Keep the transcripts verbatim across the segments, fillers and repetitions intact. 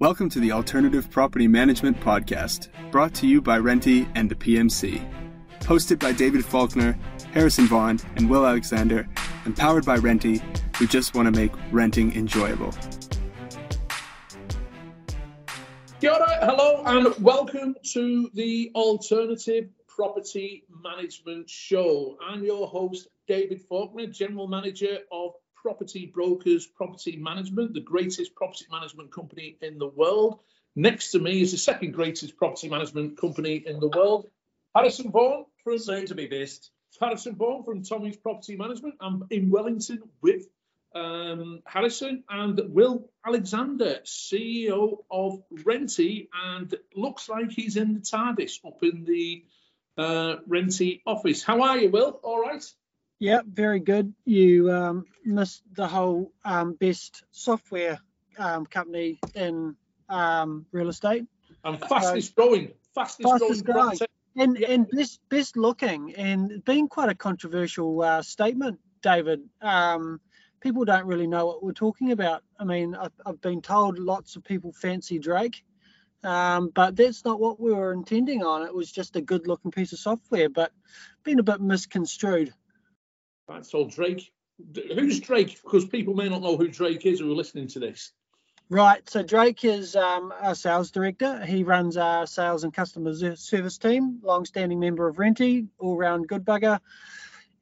Welcome to the Alternative Property Management Podcast, brought to you by Renty and the P M C. Hosted by David Faulkner, Harrison Vaughan, and Will Alexander, and powered by Renty, who just want to make renting enjoyable. Kia ora, hello, and welcome to the Alternative Property Management Show. I'm your host, David Faulkner, General Manager of Property Brokers Property Management, the greatest property management company in the world. Next to me is the second greatest property management company in the world, Harrison Vaughan, from soon to be best. Harrison Vaughan from Tommy's Property Management. I'm in Wellington with um, Harrison and Will Alexander, C E O of Renty, and looks like he's in the TARDIS up in the uh, Renty office. How are you, Will? All right. Yeah, very good. You um, missed the whole um, best software um, company in um, real estate. And fastest so, growing, fastest, fastest growing, growing. And, yeah. and best, best looking, and being quite a controversial uh, statement, David. Um, people don't really know what we're talking about. I mean, I've, I've been told lots of people fancy Drake, um, but that's not what we were intending on. It was just a good looking piece of software, but being a bit misconstrued. Right, so Drake, who's Drake? Because people may not know who Drake is who are listening to this. Right, so Drake is um, our sales director. He runs our sales and customer service team, long-standing member of Renty, all-round good bugger.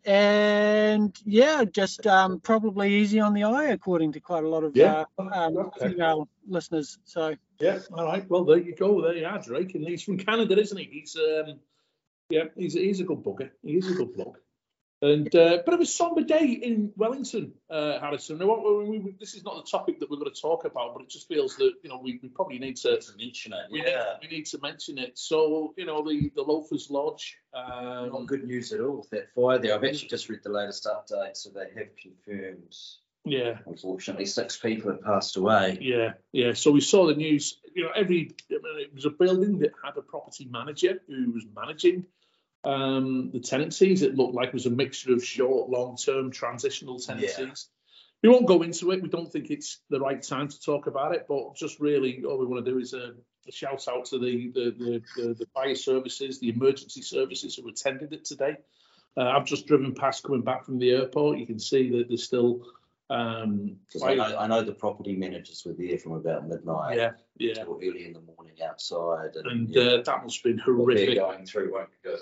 And, yeah, just um, probably easy on the eye, according to quite a lot of yeah. uh, um, okay. female listeners. So yeah, all right, well, there you go. There you are, Drake. And he's from Canada, isn't he? He's, um, yeah, he's, he's a good bugger. He's a good bloke. And uh, but it was a somber day in Wellington, uh, Harrison. Now, we, we, we, this is not the topic that we're going to talk about, but it just feels that you know we, we probably need to, to mention it. We, yeah, need, we need to mention it. So you know the, the Loafers Lodge. Um, not good news at all with that fire there. I've actually just read the latest update, so they have confirmed. Yeah. Unfortunately, six people have passed away. Yeah, yeah. So we saw the news. You know, every I mean, it was a building that had a property manager who was managing um the tenancies. It looked like it was a mixture of short, long-term, transitional tenancies. Yeah. We won't go into it. We don't think it's the right time to talk about it, but just really all we want to do is a, a shout out to the the, the the the fire services, the emergency services who attended it today. uh, I've just driven past coming back from the airport. You can see that there's still um I know, I know the property managers were there from about midnight yeah yeah till early in the morning outside, and, and yeah, uh, that must have been horrific going through, won't be good.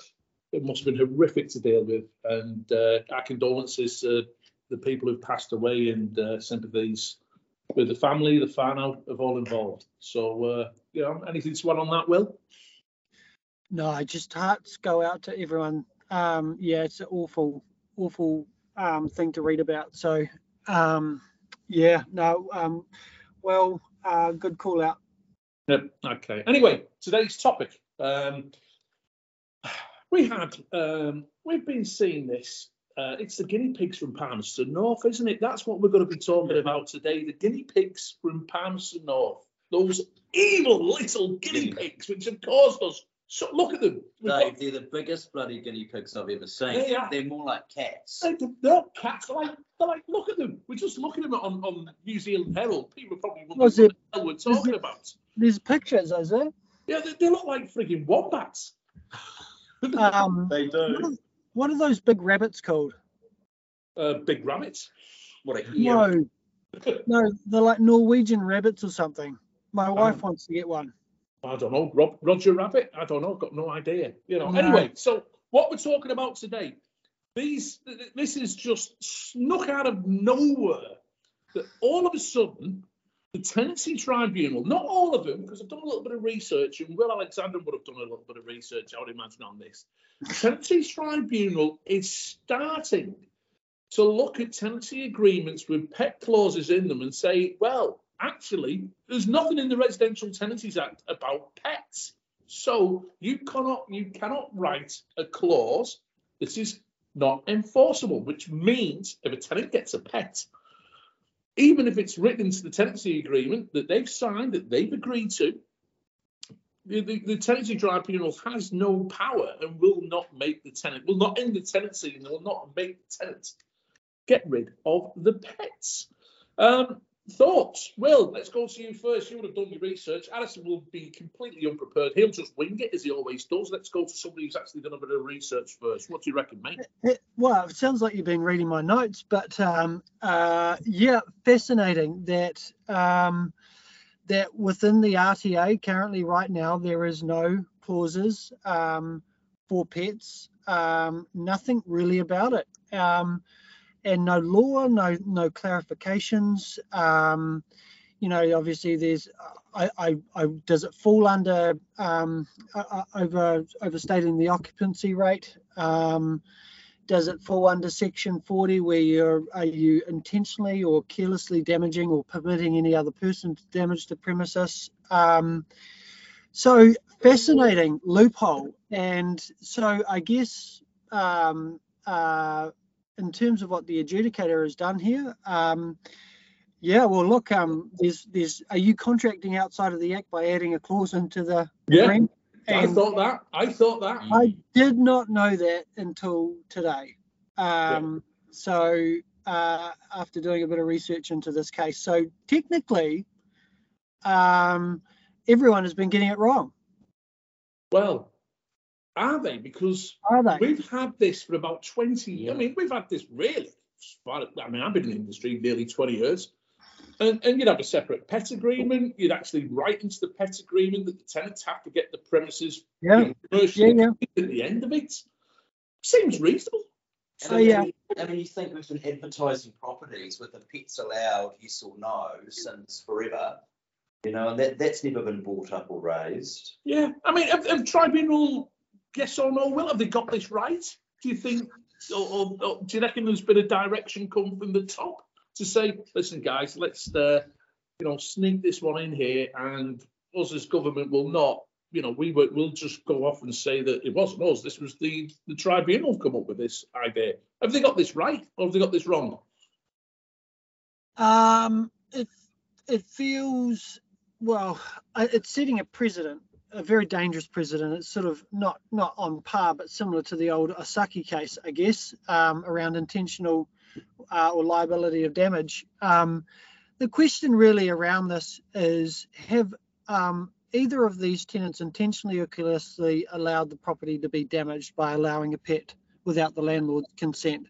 It must have been horrific to deal with, and uh, our condolences to uh, the people who've passed away, and uh, sympathies with the family, the whānau of all involved. So, uh, you know, anything to add on that, Will? No, just hearts go out to everyone. Um, yeah, it's an awful, awful um, thing to read about. So, um, yeah, no, um, well, uh, good call out. Yep, okay. Anyway, today's topic. Um, We had, um, we've been seeing this. Uh, it's the guinea pigs from Palmerston North, isn't it? That's what we're going to be talking about today. The guinea pigs from Palmerston North. Those evil little guinea pigs, which have caused us. So look at them. Dave, they're the biggest bloody guinea pigs I've ever seen. They are. They're more like cats. They're not cats. They're like, they're like, look at them. We're just looking at them on, on New Zealand Herald. People probably wouldn't know what the hell we're talking about. There's pictures, is there? Yeah, they, they look like frigging wombats. Um, they do. What are, what are those big rabbits called? Uh, big rabbits? What a no, no, they're like Norwegian rabbits or something. My wife um, wants to get one. I don't know, Rob, Roger Rabbit. I don't know. Got no idea. You know. No. Anyway, so what we're talking about today? These. This is just snuck out of nowhere. That all of a sudden, the Tenancy Tribunal, not all of them, because I've done a little bit of research, and Will Alexander would have done a little bit of research, I would imagine, on this. The Tenancy Tribunal is starting to look at tenancy agreements with pet clauses in them and say, well, actually, there's nothing in the Residential Tenancies Act about pets. So you cannot, you cannot write a clause that is not enforceable, which means if a tenant gets a pet, even if it's written into the tenancy agreement that they've signed, that they've agreed to, the, the, the Tenancy Tribunal has no power and will not make the tenant, will not end the tenancy, and will not make the tenant get rid of the pets. Um, Thoughts? Will, let's go to you first. You would have done your research. Harrison will be completely unprepared. He'll just wing it, as he always does. Let's go to somebody who's actually done a bit of research first. What do you reckon, mate? It, it, well, it sounds like you've been reading my notes, but um, uh, yeah, fascinating that um, that within the R T A currently right now there is no clauses um, for pets. Um, nothing really about it. Um, And no law, no no clarifications. Um, you know, obviously there's. I, I, I does it fall under um, over overstating the occupancy rate? Um, does it fall under section forty, where you're are you intentionally or carelessly damaging or permitting any other person to damage the premises? Um, so fascinating loophole, and so I guess. Um, uh, In terms of what the adjudicator has done here, um, yeah, well, look, um, there's, there's, are you contracting outside of the Act by adding a clause into the yeah, agreement? I thought that. I thought that. I did not know that until today. Um, yeah. So uh, after doing a bit of research into this case, so technically, um, everyone has been getting it wrong. Well. Are they? Because Are they? We've had this for about twenty years. I mean, we've had this really. I mean, I've been in the industry nearly twenty years. And, and you'd have a separate pet agreement. You'd actually write into the pet agreement that the tenants have to get the premises yeah. you know, commercially yeah, yeah. at the end of it. Seems reasonable. So, I mean, yeah. I mean, you think we've been advertising properties with the pets allowed, yes or no, since forever. You know, and that, that's never been brought up or raised. Yeah. I mean, have, have tribunal... Yes or no, Will? Have they got this right? Do you think, or, or, or do you reckon there's been a direction come from the top to say, listen, guys, let's, uh, you know, sneak this one in here, and us as government will not, you know, we will we'll just go off and say that it wasn't us. This was the the tribunal come up with this idea. Have they got this right, or have they got this wrong? Um, it it feels well, it's setting a precedent. A very dangerous precedent. It's sort of not not on par, but similar to the old Osaki case, I guess, um, around intentional uh, or liability of damage. Um, the question really around this is, have um, either of these tenants intentionally or carelessly allowed the property to be damaged by allowing a pet without the landlord's consent?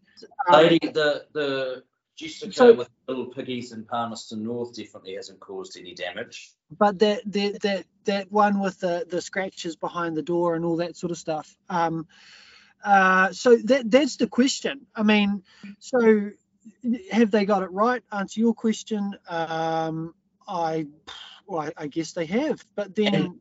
Lady, um, the the Jessica so, with little piggies in Palmerston North definitely hasn't caused any damage. But that that that, that one with the, the scratches behind the door and all that sort of stuff. Um, uh, so that that's the question. I mean, so have they got it right? Answer your question. Um, I, well, I I guess they have. But then and,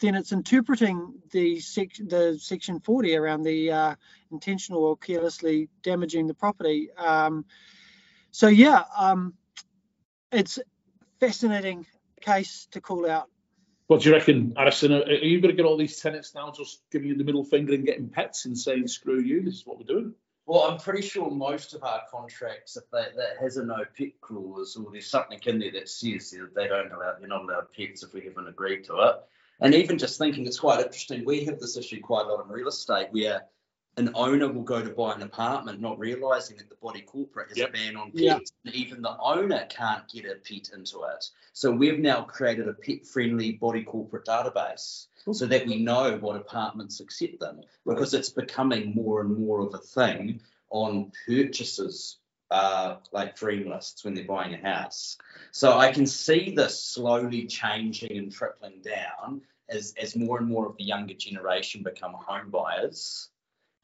then it's interpreting the sec the section forty around the uh, intentional or carelessly damaging the property. Um, So, yeah, um, it's a fascinating case to call out. What do you reckon, Harrison? Are you going to get all these tenants now just giving you the middle finger and getting pets and saying, screw you, this is what we're doing? Well, I'm pretty sure most of our contracts, if they, that has a no pet clause, or there's something in there that says that they don't allow, they're not allowed pets if we haven't agreed to it. And even just thinking, it's quite interesting. We have this issue quite a lot in real estate where an owner will go to buy an apartment not realising that the body corporate has yep. a ban on pets. Yep. And even the owner can't get a pet into it. So we've now created a pet-friendly body corporate database cool. so that we know what apartments accept them, because it's becoming more and more of a thing on purchasers, uh, like dream lists when they're buying a house. So I can see this slowly changing and trickling down as, as more and more of the younger generation become home buyers.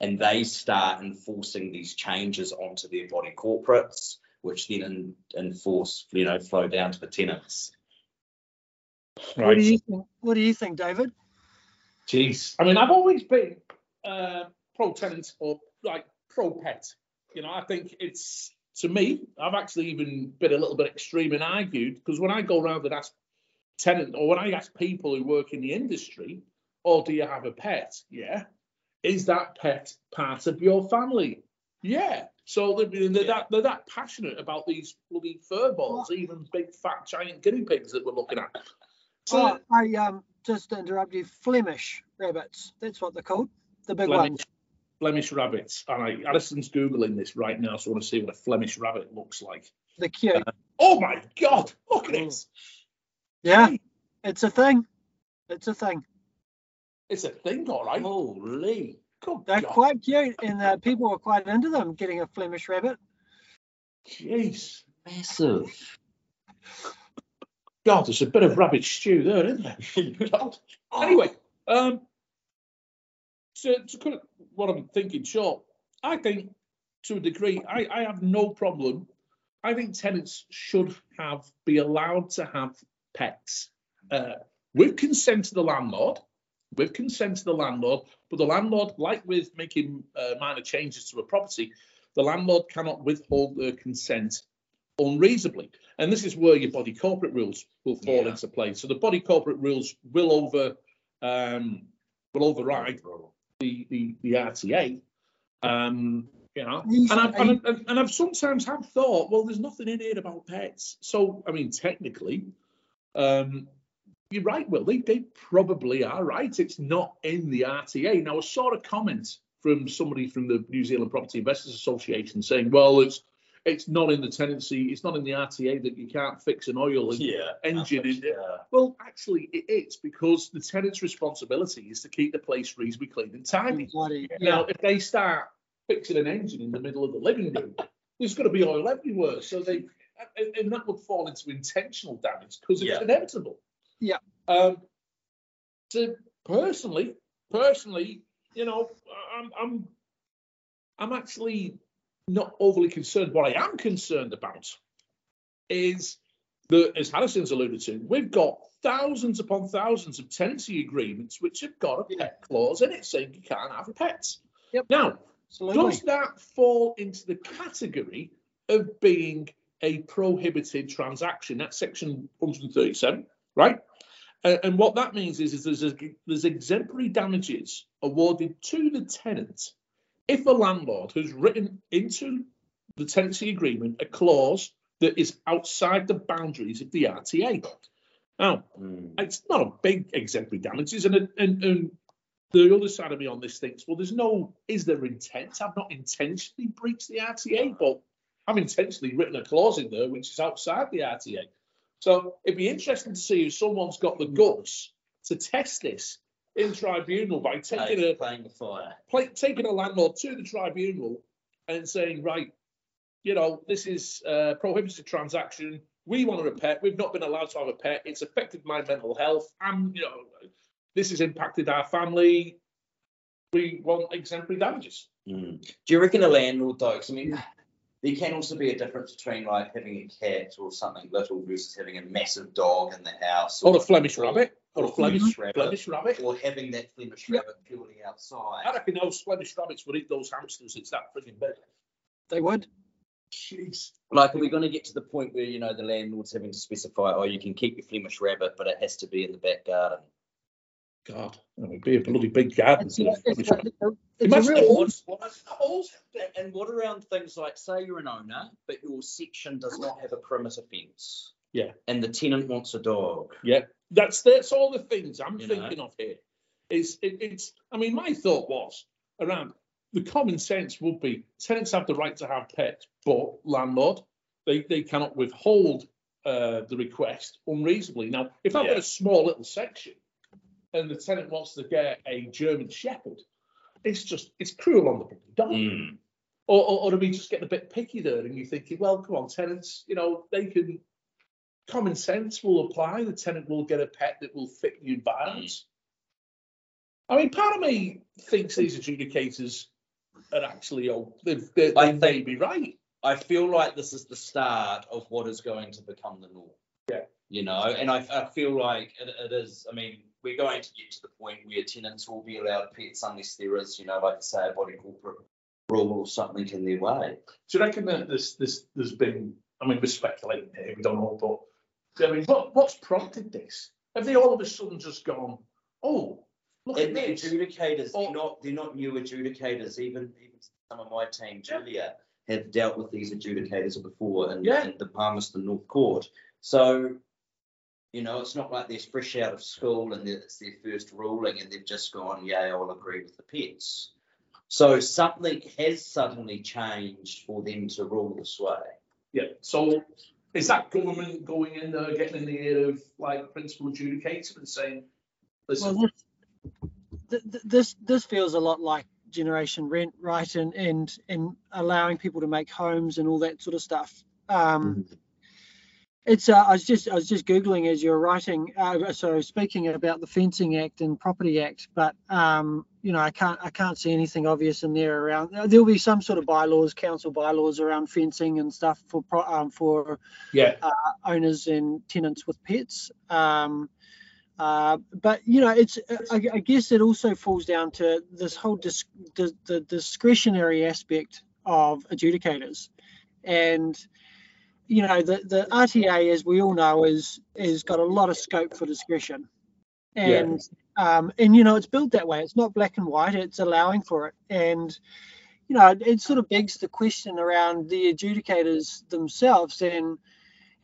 And they start enforcing these changes onto their body corporates, which then enforce, you know, flow down to the tenants. Right. What do you think? What do you think, David? Jeez, I mean, I've always been uh, pro-tenant or like pro-pet. You know, I think it's to me. I've actually even been a little bit extreme and argued, because when I go around and ask tenant, or when I ask people who work in the industry, "Oh, do you have a pet?" Yeah. Is that pet part of your family? Yeah. So they're, they're, yeah. That, they're that passionate about these bloody fur balls, even big, fat, giant guinea pigs that we're looking at. So oh, I um, just to interrupt you, Flemish rabbits. That's what they're called, the big Flemish, ones. Flemish rabbits. All right, Alison's Googling this right now, so I want to see what a Flemish rabbit looks like. They're cute. Oh my God, look at this. Yeah, it's a thing. It's a thing. It's a thing, all right. Holy. Good they're God. Quite cute, and uh, people were quite into them getting a Flemish rabbit. Jeez. Massive. God, there's a bit of rabbit stew there, isn't there? Anyway, um, so, to cut what I'm thinking short, I think to a degree, I, I have no problem. I think tenants should have be allowed to have pets uh, with consent to the landlord, with consent to the landlord, but the landlord, like with making uh, minor changes to a property, the landlord cannot withhold their consent unreasonably. And this is where your body corporate rules will fall yeah. into play. So the body corporate rules will over um, will override the the, the R T A. Um, you know, and I've, and, I've, and I've sometimes have thought, well, there's nothing in here about pets. So I mean, technically, um, you're right, Will. They they probably are right. It's not in the R T A. Now I saw a comment from somebody from the New Zealand Property Investors Association saying, well, it's It's not in the tenancy, it's not in the R T A that you can't fix an oil and yeah, engine. Much, yeah. Well, actually, it is, because the tenant's responsibility is to keep the place reasonably clean and tidy. Bloody, yeah. Now, if they start fixing an engine in the middle of the living room, there's going to be oil everywhere. So they, and, and that would fall into intentional damage because it's yeah. inevitable. Yeah. Um, so personally, personally, you know, I'm, I'm, I'm actually not overly concerned. What I am concerned about is that, as Harrison's alluded to, we've got thousands upon thousands of tenancy agreements which have got a pet clause in it saying you can't have pets. Yep. Now, absolutely. Does that fall into the category of being a prohibited transaction? That's section one thirty-seven, right? Uh, and what that means is, is there's, a, there's exemplary damages awarded to the tenant if a landlord has written into the tenancy agreement a clause that is outside the boundaries of the R T A. Now, mm. it's not a big exemplary damages, and, and, and the other side of me on this thinks, well, there's no, is there intent? I've not intentionally breached the R T A, but I've intentionally written a clause in there which is outside the R T A. So it'd be interesting to see if someone's got the guts to test this in tribunal by taking a the fire. Play, taking a landlord to the tribunal and saying, right, you know, this is a prohibited transaction. We want a pet. We've not been allowed to have a pet. It's affected my mental health. And, you know, this has impacted our family. We want exemplary damages. Mm. Do you reckon a landlord, though? I mean, there can also be a difference between, like, having a cat or something little versus having a massive dog in the house. Or, or a Flemish or, rabbit. Or, or a Flemish, Flemish, rabbit, Flemish rabbit. Or having that Flemish yep. rabbit purely outside. I reckon those Flemish rabbits would eat those hamsters. It's that frigging big. They would. Jeez. Like, are we going to get to the point where, you know, the landlord's having to specify, oh, you can keep your Flemish rabbit, but it has to be in the back garden? God, it would be a bloody big garden. It's, it's, it's, it's, Imagine a real what, what, and what around things like, say you're an owner, but your section does not have a perimeter fence. Yeah. And the tenant wants a dog. Yeah. That's that's all the things I'm you thinking know. of here. Is it, it's I mean, my thought was around the common sense would be tenants have the right to have pets, but landlord, they, they cannot withhold uh, the request unreasonably. Now, if I've yeah. got a small little section and the tenant wants to get a German shepherd, it's just, it's cruel on the dog. Mm. Or, or, or do we just get a bit picky there and you're thinking, well, come on, tenants, you know, they can, common sense will apply. The tenant will get a pet that will fit the environment. Mm. I mean, part of me thinks these adjudicators are actually, oh, they, they, they may be right. I feel like this is the start of what is going to become the norm. Yeah. You know, and I, I feel like it, it is, I mean, we're going to get to the point where tenants will be allowed pets unless there is, you know, like I say, a body corporate rule or something in their way. Do you reckon that this, this, there's been, I mean, we're speculating here, we don't know, but I mean, what, what's prompted this? Have they all of a sudden just gone, oh, look and at the this. adjudicators, oh. they're, not, they're not new adjudicators, even, even some of my team, Julia, yeah. have dealt with these adjudicators before in, yeah. in the Palmerston North Court. So, you know, it's not like they're fresh out of school and it's their first ruling and they've just gone, yeah, I'll agree with the pets. So something has suddenly changed for them to rule this way. Yeah, so is that government going in there, getting in the ear of like principal adjudicator and saying, listen? Well, this, this this feels a lot like Generation Rent, right? And and and allowing people to make homes and all that sort of stuff. Um, it's uh, I was just I was just googling as you were writing. Uh, so speaking about the Fencing Act and Property Act, but um, you know I can't I can't see anything obvious in there around. There'll be some sort of bylaws, council bylaws around fencing and stuff for um, for yeah uh, owners and tenants with pets. Um, Uh, but you know, it's. I, I guess it also falls down to this whole dis, the, the discretionary aspect of adjudicators, and you know, the the R T A, as we all know, is is got a lot of scope for discretion, and yeah. um, and you know, it's built that way. It's not black and white. It's allowing for it, and you know, it, it sort of begs the question around the adjudicators themselves and.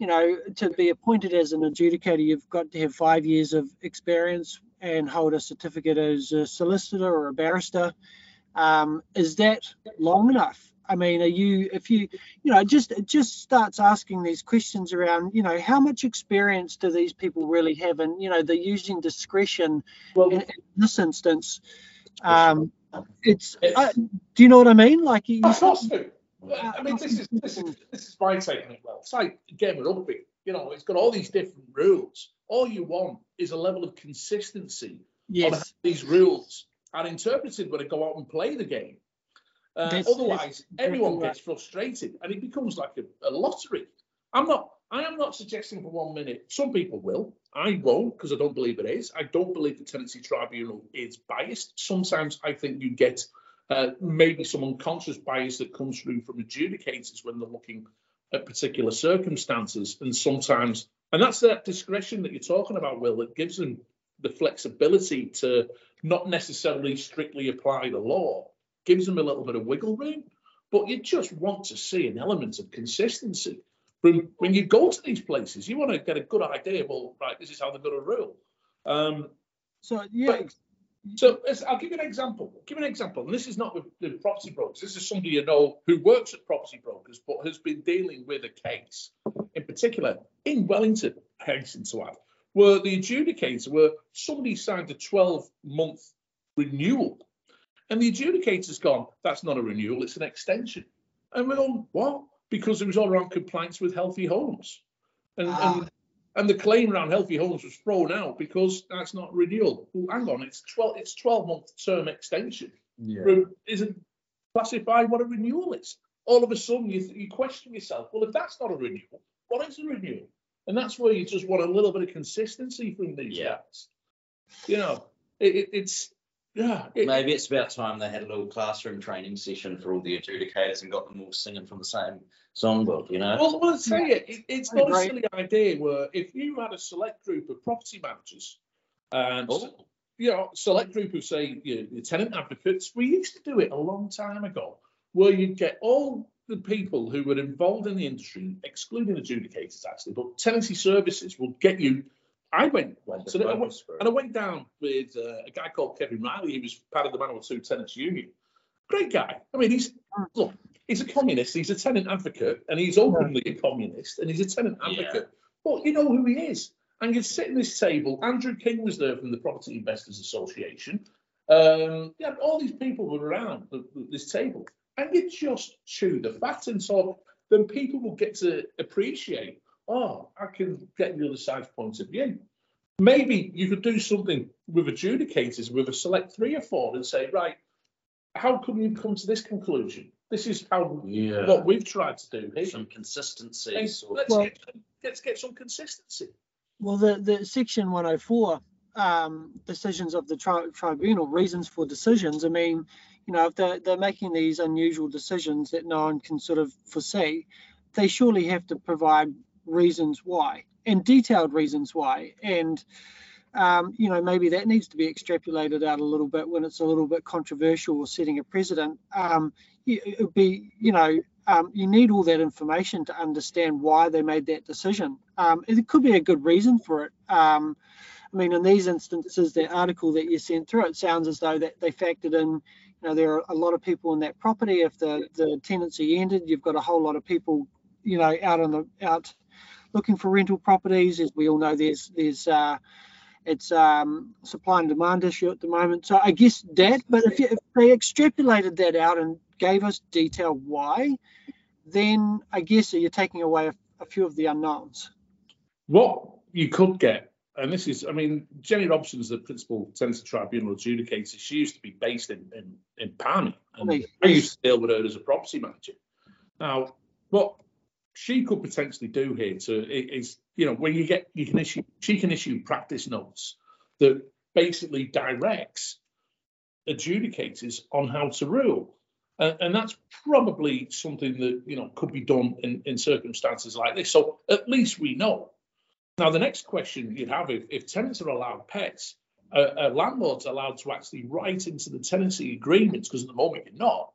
You know, to be appointed as an adjudicator, you've got to have five years of experience and hold a certificate as a solicitor or a barrister. Um, is that long enough? I mean, are you, if you, you know, it just, it just starts asking these questions around, you know, how much experience do these people really have? And, you know, they're using discretion well, in, in this instance. Um, it's, uh, do you know what I mean? Like, you, you I mean, this is this is this is my take on it. Well, it's like a game of rugby. You know, it's got all these different rules. All you want is a level of consistency yes. on how these rules are interpreted when they go out and play the game. Uh, this, otherwise, this, everyone gets frustrated, and it becomes like a, a lottery. I'm not. I am not suggesting for one minute. Some people will. I won't, because I don't believe it is. I don't believe the Tenancy Tribunal is biased. Sometimes I think you get. Uh, maybe some unconscious bias that comes through from adjudicators when they're looking at particular circumstances, and sometimes, and that's that discretion that you're talking about, Will, that gives them the flexibility to not necessarily strictly apply the law, gives them a little bit of wiggle room, but you just want to see an element of consistency. When, when you go to these places, you want to get a good idea, well, right, this is how they're going to rule. Um, so, yeah. But, So I'll give you an example. I'll give you an example, and this is not with the property brokers. This is somebody you know who works at property brokers, but has been dealing with a case, in particular in Wellington, Harrison to add, where the adjudicator, where somebody signed a twelve-month renewal, and the adjudicator's gone, that's not a renewal, it's an extension. And we're going, what? Because it was all around compliance with healthy homes, and. Ah. and And the claim around healthy homes was thrown out because that's not renewal. Well, hang on, it's twelve. It's twelve-month term extension. Yeah. Isn't classified what a renewal is. All of a sudden, you, you question yourself. Well, if that's not a renewal, what is a renewal? And that's where you just want a little bit of consistency from these yeah. guys. You know, it, it, it's yeah. It, Maybe it's about time they had a little classroom training session for all the adjudicators and got them all singing from the same. Songbook, you know. Well, let's say it. it it's not a silly idea where if you had a select group of property managers and oh. you know, select group of say your, your tenant advocates, we used to do it a long time ago, where you'd get all the people who were involved in the industry, excluding adjudicators actually, but Tenancy Services will get you. I went well, so I went, and I went down with uh, a guy called Kevin Riley. He was part of the Manual Two Tenants Union. Great guy. I mean, he's look. He's a communist, he's a tenant advocate, and he's openly a communist, and he's a tenant advocate. Yeah. But you know who he is. And you'd sit at this table. Andrew King was there from the Property Investors Association. Um, yeah, all these people were around the, this table. And you just chew the fat and talk. Then people will get to appreciate, oh, I can get the other side's point of view. Maybe you could do something with adjudicators, with a select three or four, and say, right, how come you come to this conclusion? This is how yeah. what we've tried to do here. Some consistency. Let's, let's, well, get, let's get some consistency. Well, the, the section one oh four um, decisions of the tri tribunal, reasons for decisions. I mean, you know, if they're, they're making these unusual decisions that no one can sort of foresee, they surely have to provide reasons why and detailed reasons why. And, um, you know, maybe that needs to be extrapolated out a little bit when it's a little bit controversial or setting a precedent. Um, it would be, you know, um, you need all that information to understand why they made that decision. Um, it could be a good reason for it. Um, I mean, in these instances, the article that you sent through, it sounds as though that they factored in, you know, there are a lot of people in that property. If the, the tenancy ended, you've got a whole lot of people you know, out on the out looking for rental properties. As we all know, there's there's uh, it's um, supply and demand issue at the moment. So I guess that. But if, you, if they extrapolated that out and gave us detail why, then I guess you're taking away a, a few of the unknowns. What you could get, and this is, I mean, Jenny Robson is the principal Tenancy Tribunal adjudicator. She used to be based in in, in Palmy, and I yes. used to deal with her as a property manager. Now, what she could potentially do here to is, you know, when you get, you can issue, she can issue practice notes that basically directs adjudicators on how to rule. And, and that's probably something that, you know, could be done in, in circumstances like this. So at least we know. Now, the next question you'd have, if, if tenants are allowed pets, uh, are landlords allowed to actually write into the tenancy agreements, because at the moment you're not,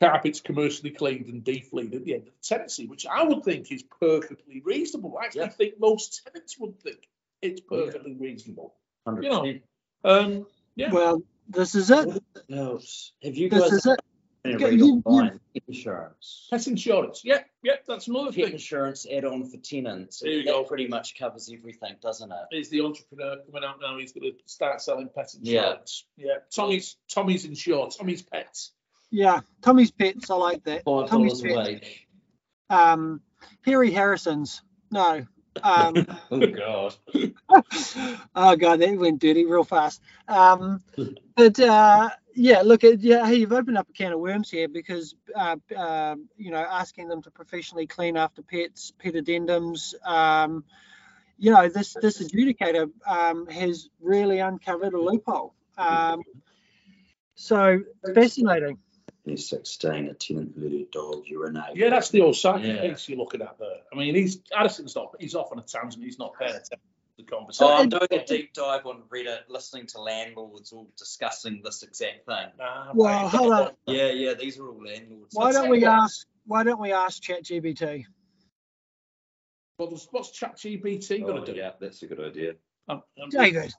carpets commercially cleaned and defleed at the end of the tenancy, which I would think is perfectly reasonable. I actually yeah. think most tenants would think it's perfectly yeah. reasonable. one hundred percent. You know, um, yeah. Well, this is it. No, have you guys this is it. You, you, insurance. Pet insurance, yeah, yeah, that's another pet thing. Insurance add-on for tenants. There you that go. Pretty much covers everything, doesn't it? He's the entrepreneur coming out now. He's going to start selling pet insurance. Yeah, yeah. Tommy's Tommy's insurance. Tommy's pets. Yeah, Tommy's pets. I like that. Five Tommy's dollars pets. Away. Um, Harry Harrison's. No. Um, oh God. Oh God, that went dirty real fast. Um, but. Uh, Yeah, look, yeah, hey, you've opened up a can of worms here because, uh, uh, you know, asking them to professionally clean after pets, pet addendums, um, you know, this, this adjudicator um, has really uncovered a loophole. Um, so, fascinating. He's sixteen, a tenant let her dog urinate. Yeah, that's the old side yeah. case you're looking at there. I mean, he's, Addison's not, he's off on a tangent, he's not paying attention. The conversation. Oh, I'm doing a deep dive on Reddit, listening to landlords all discussing this exact thing. Uh, well, hello. Yeah, yeah, these are all landlords. Why don't we ask? Why don't we ask ChatGPT? Well, what's ChatGPT going to do? Yeah, that's a good idea. Um, um, David,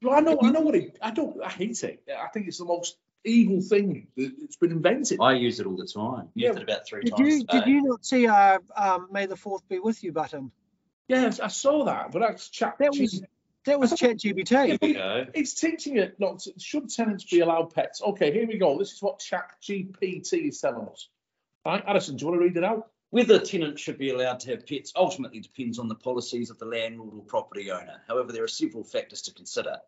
well, I know, I know what it. I don't. I hate it. I think it's the most evil thing that's been invented. I use it all the time. Yeah, used it about three did times. You, did you not see our um, "May the Fourth be with you" button? Yeah, I saw that, but that's chat. That was that was ChatGPT. Yeah, it's teaching it not to, should tenants be allowed pets? Okay, here we go. This is what ChatGPT is telling us. All right, Addison, do you want to read it out? Whether tenants should be allowed to have pets ultimately depends on the policies of the landlord or property owner. However, there are several factors to consider.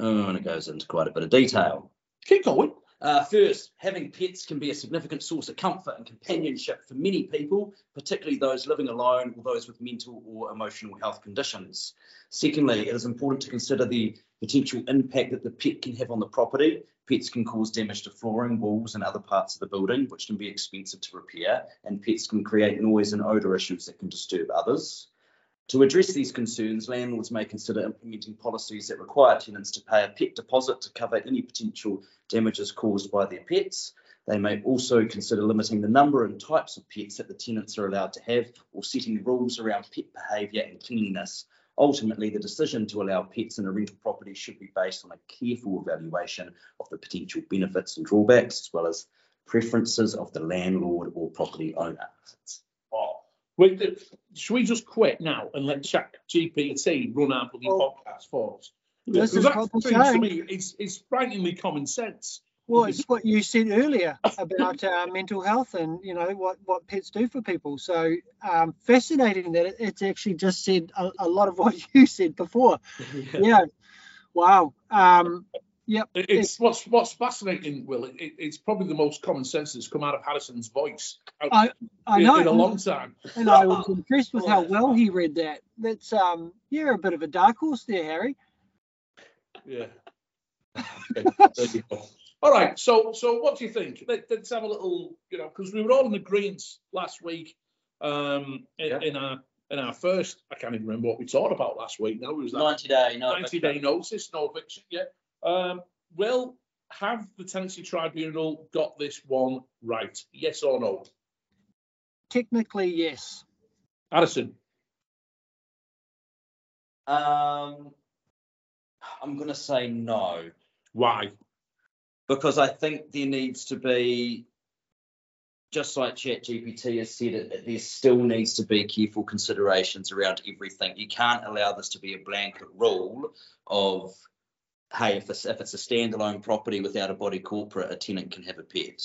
Oh, and it goes into quite a bit of detail. Keep going. Uh, first, having pets can be a significant source of comfort and companionship for many people, particularly those living alone or those with mental or emotional health conditions. Secondly, it is important to consider the potential impact that the pet can have on the property. Pets can cause damage to flooring, walls and other parts of the building, which can be expensive to repair, and pets can create noise and odour issues that can disturb others. To address these concerns, landlords may consider implementing policies that require tenants to pay a pet deposit to cover any potential damages caused by their pets. They may also consider limiting the number and types of pets that the tenants are allowed to have, or setting rules around pet behaviour and cleanliness. Ultimately, the decision to allow pets in a rental property should be based on a careful evaluation of the potential benefits and drawbacks, as well as preferences of the landlord or property owner. Should we just quit now and let ChatGPT run our bloody well, podcast for us? This is what to me, it's, it's frighteningly common sense. Well, it's what you said earlier about uh, mental health and, you know, what, what pets do for people. So um, fascinating that it, it's actually just said a, a lot of what you said before. Yeah. yeah. Wow. Um, yep. It, it's, it's what's what's fascinating, Will. It, it, it's probably the most common sense that's come out of Harrison's voice. I, I know. In a long time. And I was impressed with how well he read that. That's um, you're a bit of a dark horse there, Harry. Yeah. Okay, all right. So, so what do you think? Let, let's have a little, you know, because we were all in agreement last week. Um, in, yeah. in our in our first, I can't even remember what we talked about last week. Now it was that ninety day, no ninety day notice, no eviction. Yeah. Um, well, have the Tenancy Tribunal got this one right? Yes or no? Technically, yes. Addison? Um, I'm going to say no. Why? Because I think there needs to be just like ChatGPT has said, it, there still needs to be careful considerations around everything. You can't allow this to be a blanket rule of, hey, if it's, if it's a standalone property without a body corporate, a tenant can have a pet.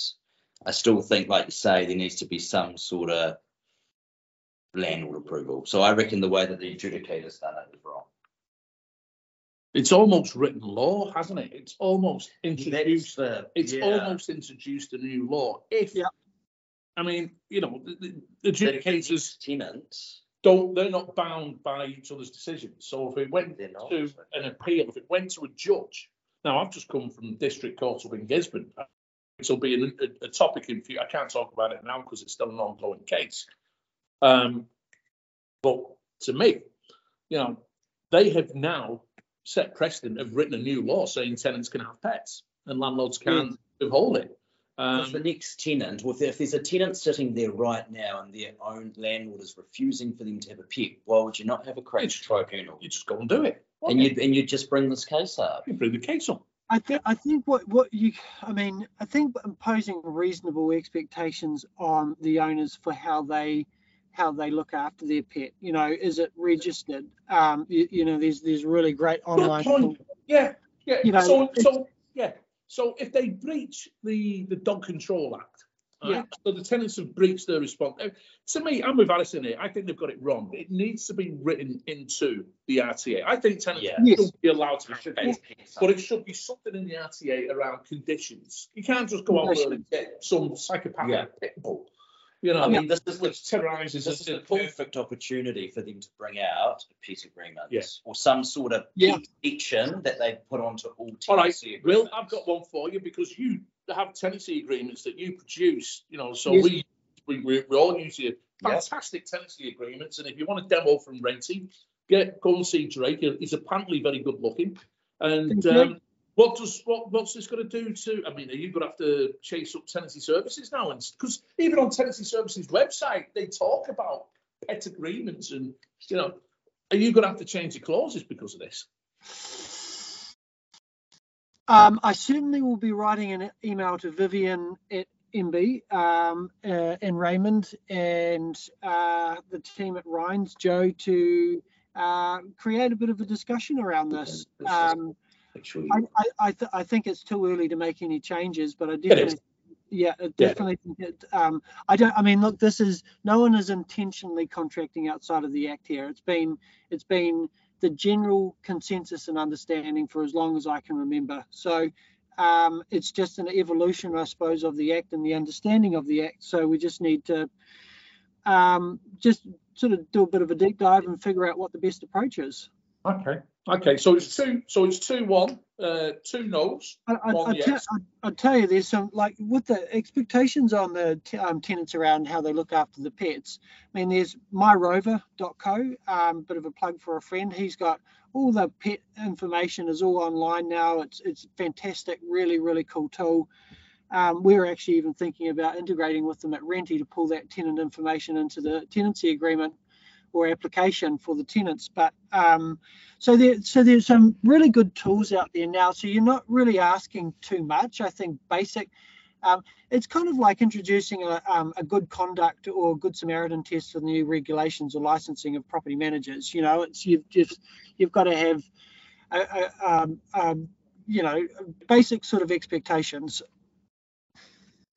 I still think, like you say, there needs to be some sort of landlord approval. So I reckon the way that the adjudicator's done it is wrong. It's almost written law, hasn't it? It's almost introduced. The, it's yeah. almost introduced a new law. If yeah. I mean, you know, the, the adjudicators tenants don't. They're not bound by each other's decisions. So if it went not, to an appeal, if it went to a judge. Now, I've just come from District Court up in Gisborne. It'll be an, a, a topic in future. I can't talk about it now because it's still an ongoing case. Um, but to me, you know, they have now set precedent, have written a new law saying tenants can have pets and landlords can't mm. withhold it. Um, the next tenant, well, if there's a tenant sitting there right now and their own landlord is refusing for them to have a pet, why would you not have a crash tribunal? You just go and do it. And you and you just bring this case up. You bring the case up. I think I think what what you I mean I think imposing reasonable expectations on the owners for how they how they look after their pet. You know, is it registered? Um, you, you know, there's there's really great online. Yeah, yeah. You know, so so yeah. So if they breach the the Dog Control Act, right? yeah. So the tenants have breached their response. To me, I'm with Alison here. I think they've got it wrong. It needs to be written into the R T A. I think tenants yeah. should yes. be allowed to have pets, but it should be something in the R T A around conditions. You can't just go out there and get some psychopathic yeah. pit bull. You know, I mean, this is which terrorizes. This is the perfect opportunity for them to bring out a peace agreement yeah. or some sort of yeah. action that they put onto all tenancy all right, agreements. Will, I've got one for you because you have tenancy agreements that you produce. You know, so yes. we, we we we all use your fantastic yeah. tenancy agreements. And if you want a demo from Renty, get go and see Drake. He's apparently very good looking. And um, what does what what's this going to do to? I mean, are you going to have to chase up Tenancy Services now? And because even on Tenancy Services website, they talk about pet agreements, and you know, are you going to have to change the clauses because of this? Um, I certainly will be writing an email to Vivian at M B um, uh, and Raymond and uh, the team at Rhinds Joe to uh, create a bit of a discussion around this. Um, Sure I I, I, th I think it's too early to make any changes, but I definitely, yeah, I definitely. Yeah. Think it, um, I don't. I mean, look, this is no one is intentionally contracting outside of the Act here. It's been it's been the general consensus and understanding for as long as I can remember. So um, it's just an evolution, I suppose, of the Act and the understanding of the Act. So we just need to um, just sort of do a bit of a deep dive and figure out what the best approach is. Okay. Okay, so it's two. So it's two one, uh, two no's. I, I, one I, yes. I, I tell you, there's some like with the expectations on the t um, tenants around how they look after the pets. I mean, there's my rover dot co, um, bit of a plug for a friend. He's got all the pet information is all online now. It's it's fantastic, really really cool tool. Um, we we're actually even thinking about integrating with them at Renty to pull that tenant information into the tenancy agreement or application for the tenants, but um, so there, so there's some really good tools out there now. So you're not really asking too much. I think basic. Um, it's kind of like introducing a, um, a good conduct or good Samaritan test for the new regulations or licensing of property managers. You know, it's you've just you've got to have, a, a, um, um, you know, basic sort of expectations.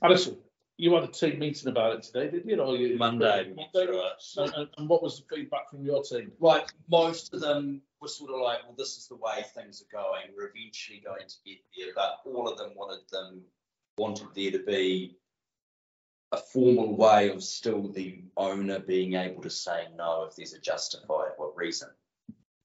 Alison, you had a team meeting about it today, didn't you? Or you Monday. Monday. And, and, and what was the feedback from your team? Like, most of them were sort of like, well, this is the way things are going. We're eventually going to get there. But all of them wanted them wanted there to be a formal way of still the owner being able to say no if there's a justifiable reason.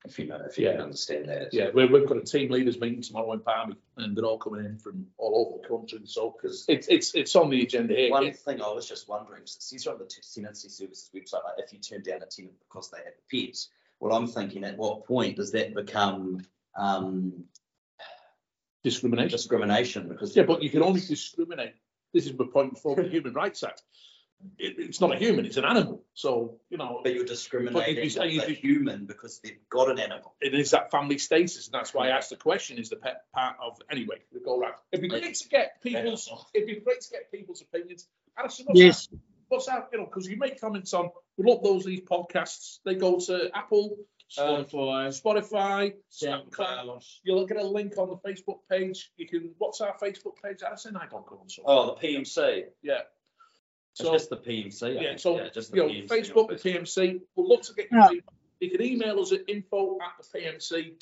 If you know, if you yeah. can understand that. Yeah, we're, we've got a team leaders meeting tomorrow in Palmerston, and they're all coming in from all over the country. So because it's it's it's on the agenda here. One yeah. thing I was just wondering, so it says on the Tenancy Services website, like if you turn down a tenant because they have a pet, well, I'm thinking, at what point does that become um, discrimination? Discrimination, because yeah, but you can only discriminate. This is my point before the Human Rights Act. It, it's not a human; it's an animal. So you know, but you're discriminating against a human because they've got an animal. It is that family status, and that's why I asked the question: is the pet part of anyway? We go around. It'd be great to get people's. It'd be great to get people's opinions. Alison, what's yes. That? What's that? You know, because you make comments on, we love those these podcasts. They go to Apple, Spotify, uh, Spotify, SoundCloud. You'll look at a link on the Facebook page. You can. What's our Facebook page, Alison? I don't go on. Something. Oh, the P M C. Yeah. So just the P M C. Yeah. So yeah, just the you know, P M C Facebook, the P M C. We'll look to get you. Yeah. You can email us at info at the P M C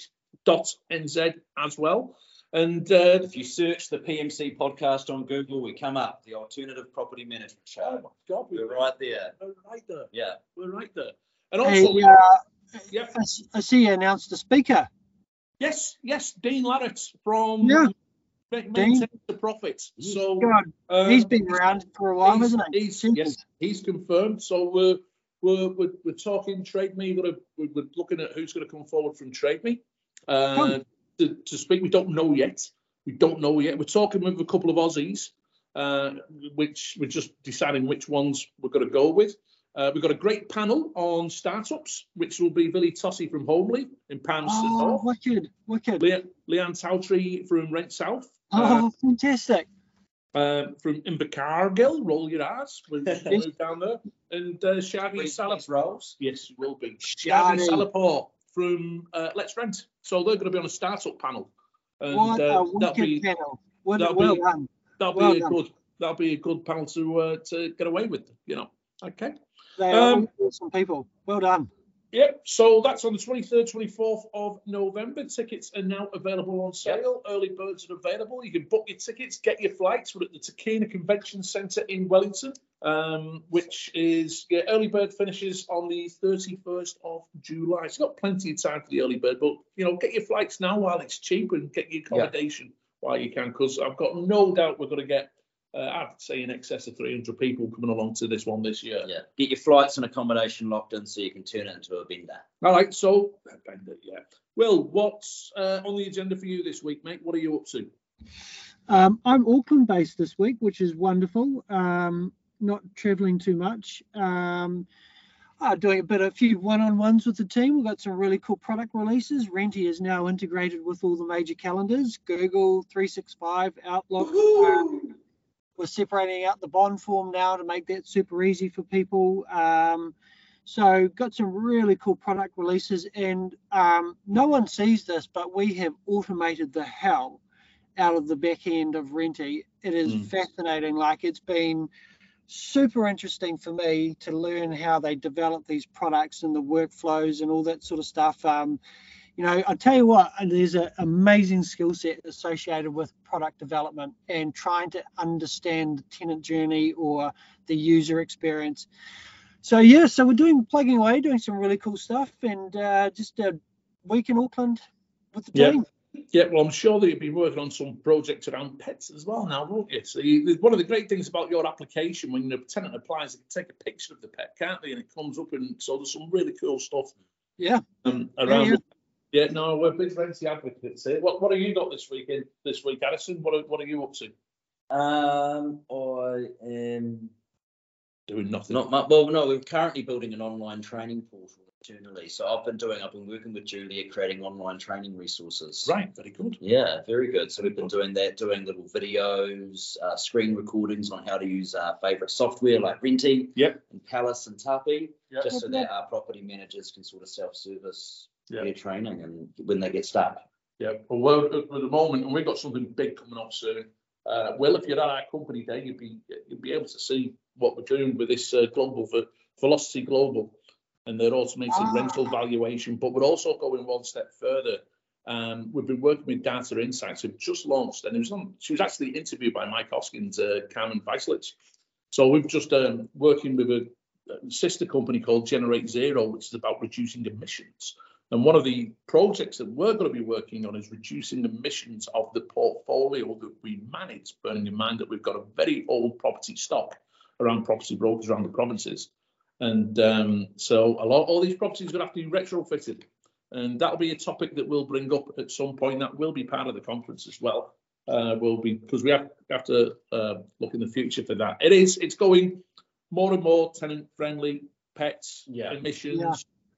dot N Z as well. And uh, if you search the P M C podcast on Google, we come up, the Alternative Property Management Show. Oh, my God. We're, we're right there. We're right there. Yeah. We're right there. And also, hey, uh, yeah. I see you announced a speaker. Yes, yes, Dean Larratt from yeah. Maintain the Profit. So, God. Um, he's been around for a while, hasn't he? He's, yes, he's confirmed. So we're, we're, we're, we're talking Trade Me. We're, we're looking at who's going to come forward from Trade Me. Uh, oh. To, to speak, we don't know yet. We don't know yet. We're talking with a couple of Aussies, uh, which we're just deciding which ones we're going to go with. Uh, we've got a great panel on startups, which will be Billy Tossie from Homely in Palmerston North. Oh, wicked, wicked. Le- Leanne Towtree from Rent South. Oh, uh, fantastic. Uh, from Invercargill, roll your eyes. We'll move down there. And uh, Shadi Salapore. Yes, you will be. Shadi Salapore from uh, Let's Rent. So they're going to be on a startup panel. And, what a uh, wicked be, panel. What that'll well be, done. That'll well be done. A good. That'll be a good panel to uh, to get away with. You know. Okay. They are um, awesome people. Well done. Yep. So that's on the twenty-third, twenty-fourth of November. Tickets are now available on sale. Yep. Early birds are available. You can book your tickets, get your flights. We're at the Takina Convention Centre in Wellington, um, which is yeah, early bird finishes on the thirty-first of July. It's got plenty of time for the early bird, but you know, get your flights now while it's cheap and get your accommodation yep. while you can, because I've got no doubt we're going to get. Uh, I'd say in excess of three hundred people coming along to this one this year. Yeah, get your flights and accommodation locked in so you can turn it into a bender. All right, so bender, yeah. Will, what's uh, on the agenda for you this week, mate? What are you up to? Um, I'm Auckland-based this week, which is wonderful. Um, not travelling too much. Um, I'm doing a bit of a few one-on-ones with the team. We've got some really cool product releases. Renty is now integrated with all the major calendars: Google, three sixty-five, Outlook. We're separating out the bond form now to make that super easy for people. Um, so got some really cool product releases, and um, no one sees this, but we have automated the hell out of the back end of Renty. It is mm. fascinating. Like, it's been super interesting for me to learn how they develop these products and the workflows and all that sort of stuff. Um, You know, I'll tell you what, there's an amazing skill set associated with product development and trying to understand the tenant journey or the user experience. So, yeah, so we're doing plugging away, doing some really cool stuff, and uh, just a week in Auckland with the team. Yeah, yeah, well, I'm sure that you've been working on some projects around pets as well now, won't you? So you, one of the great things about your application, when the tenant applies, they can take a picture of the pet, can't they? And it comes up, and so there's some really cool stuff yeah. um, around yeah, yeah. Yeah, no, we're big Renty advocates here. What What have you got this weekend? This week, Alison, what are, What are you up to? Um, I am doing nothing. Not much. Well, no, we're currently building an online training portal internally. So I've been doing. I've been working with Julia, creating online training resources. Right, very good. Yeah, very good. So we've been doing that, doing little videos, uh, screen recordings on how to use our favourite software like Renty, yep, and Palace and Tapi, yep, just so that our property managers can sort of self-service. Yeah. Their training and when they get stuck. Yeah, well, at the moment, and we've got something big coming up soon. Uh, well, if you're at our company day, you'd be you'd be able to see what we're doing with this uh, global for Velocity Global and their automated ah. rental valuation. But we're also going one step further. Um, we've been working with Data Insights, who've just launched, and it was on. She was actually interviewed by Mike Hoskins, uh, Carmen Weislich. So we've just um, working with a sister company called Generate Zero, which is about reducing emissions. And one of the projects that we're going to be working on is reducing emissions of the portfolio that we manage, bearing in mind that we've got a very old property stock around property brokers around the provinces. And um, so a lot, all these properties are going to have to be retrofitted. And that'll be a topic that we'll bring up at some point. That will be part of the conference as well. Uh, will be because we have, have to uh, look in the future for that. It is, it's going more and more tenant-friendly, pets, yeah. emissions, yeah.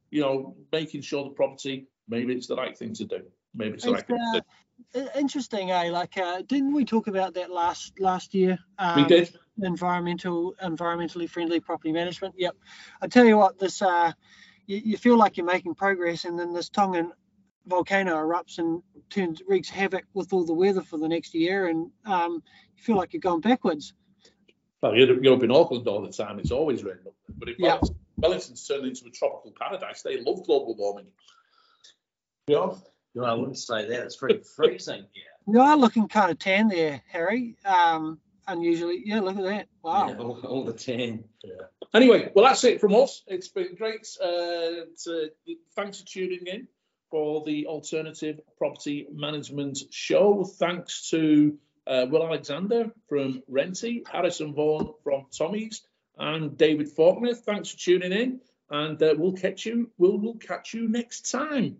you know, making sure the property, maybe it's the right thing to do. Maybe it's the it's, right uh, thing to do. Interesting, eh? Like, uh, didn't we talk about that last last year? Um, we did. environmental, environmentally friendly property management. Yep, I tell you what, this uh, you, you feel like you're making progress, and then this Tongan volcano erupts and turns wreaks havoc with all the weather for the next year, and um, you feel like you're going backwards. Well, you're up in Auckland all the time; it's always raining up there. But in yep. Wellington's turned into a tropical paradise. They love global warming. You know? No, I wouldn't say that. It's pretty freezing here. You are looking kind of tan there, Harry. Um, unusually, yeah. Look at that. Wow. Yeah, all, all the tan. Yeah. Anyway, well, that's it from us. It's been great. Uh, to, thanks for tuning in for the Alternative Property Management Show. Thanks to uh, Will Alexander from Renty, Harrison Vaughan from Tommy's, and David Faulkner. Thanks for tuning in, and uh, we'll catch you. We'll we'll catch you next time.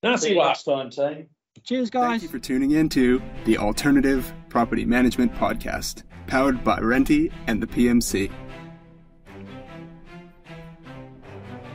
That's See you last time, team. Cheers, guys. Thank you for tuning in to the Alternative Property Management Podcast, powered by Renty and the P M C.